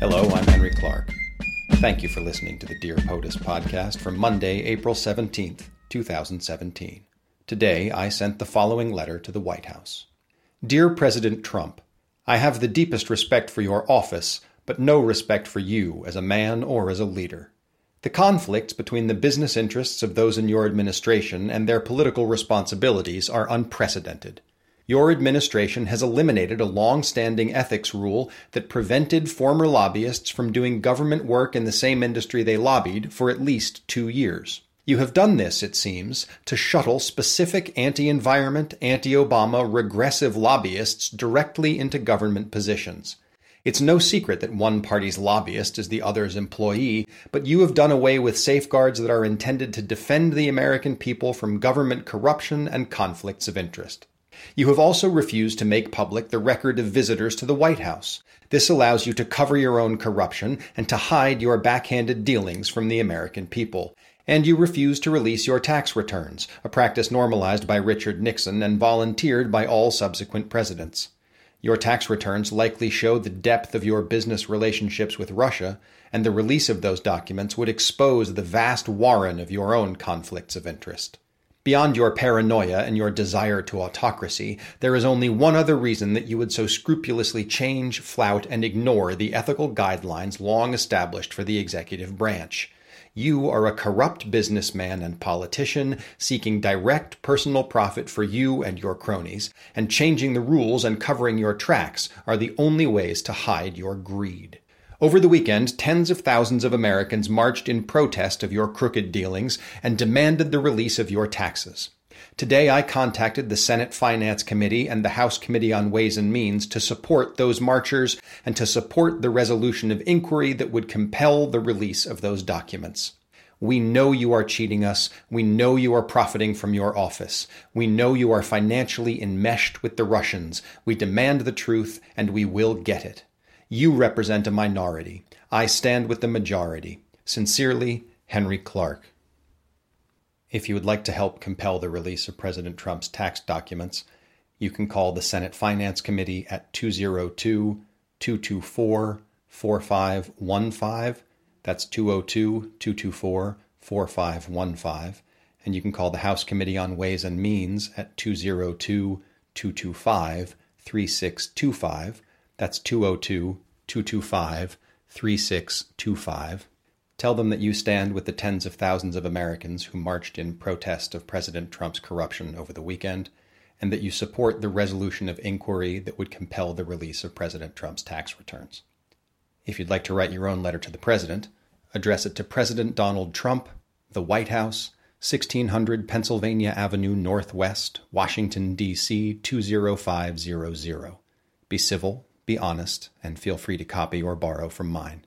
Hello, I'm Henry Clark. Thank you for listening to the Dear POTUS podcast for Monday, April 17th, 2017. Today, I sent the following letter to the White House. Dear President Trump, I have the deepest respect for your office, but no respect for you as a man or as a leader. The conflicts between the business interests of those in your administration and their political responsibilities are unprecedented. Your administration has eliminated a long-standing ethics rule that prevented former lobbyists from doing government work in the same industry they lobbied for at least 2 years. You have done this, it seems, to shuttle specific anti-environment, anti-Obama, regressive lobbyists directly into government positions. It's no secret that one party's lobbyist is the other's employee, but you have done away with safeguards that are intended to defend the American people from government corruption and conflicts of interest. You have also refused to make public the record of visitors to the White House. This allows you to cover your own corruption and to hide your backhanded dealings from the American people. And you refuse to release your tax returns, a practice normalized by Richard Nixon and volunteered by all subsequent presidents. Your tax returns likely show the depth of your business relationships with Russia, and the release of those documents would expose the vast warren of your own conflicts of interest. Beyond your paranoia and your desire to autocracy, there is only one other reason that you would so scrupulously change, flout, and ignore the ethical guidelines long established for the executive branch. You are a corrupt businessman and politician seeking direct personal profit for you and your cronies, and changing the rules and covering your tracks are the only ways to hide your greed. Over the weekend, tens of thousands of Americans marched in protest of your crooked dealings and demanded the release of your taxes. Today, I contacted the Senate Finance Committee and the House Committee on Ways and Means to support those marchers and to support the resolution of inquiry that would compel the release of those documents. We know you are cheating us. We know you are profiting from your office. We know you are financially enmeshed with the Russians. We demand the truth, and we will get it. You represent a minority. I stand with the majority. Sincerely, Henry Clark. If you would like to help compel the release of President Trump's tax documents, you can call the Senate Finance Committee at 202-224-4515. That's 202-224-4515. And you can call the House Committee on Ways and Means at 202-225-3625. That's 202-225-3625. Tell them that you stand with the tens of thousands of Americans who marched in protest of President Trump's corruption over the weekend, and that you support the resolution of inquiry that would compel the release of President Trump's tax returns. If you'd like to write your own letter to the President, address it to President Donald Trump, the White House, 1600 Pennsylvania Avenue Northwest, Washington, D.C. 20500. Be civil, be honest, and feel free to copy or borrow from mine.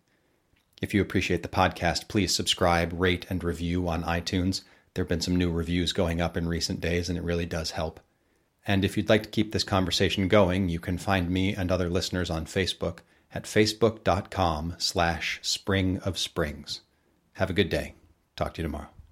If you appreciate the podcast, please subscribe, rate, and review on iTunes. There have been some new reviews going up in recent days, and it really does help. And if you'd like to keep this conversation going, you can find me and other listeners on Facebook at facebook.com/springofsprings. Have a good day. Talk to you tomorrow.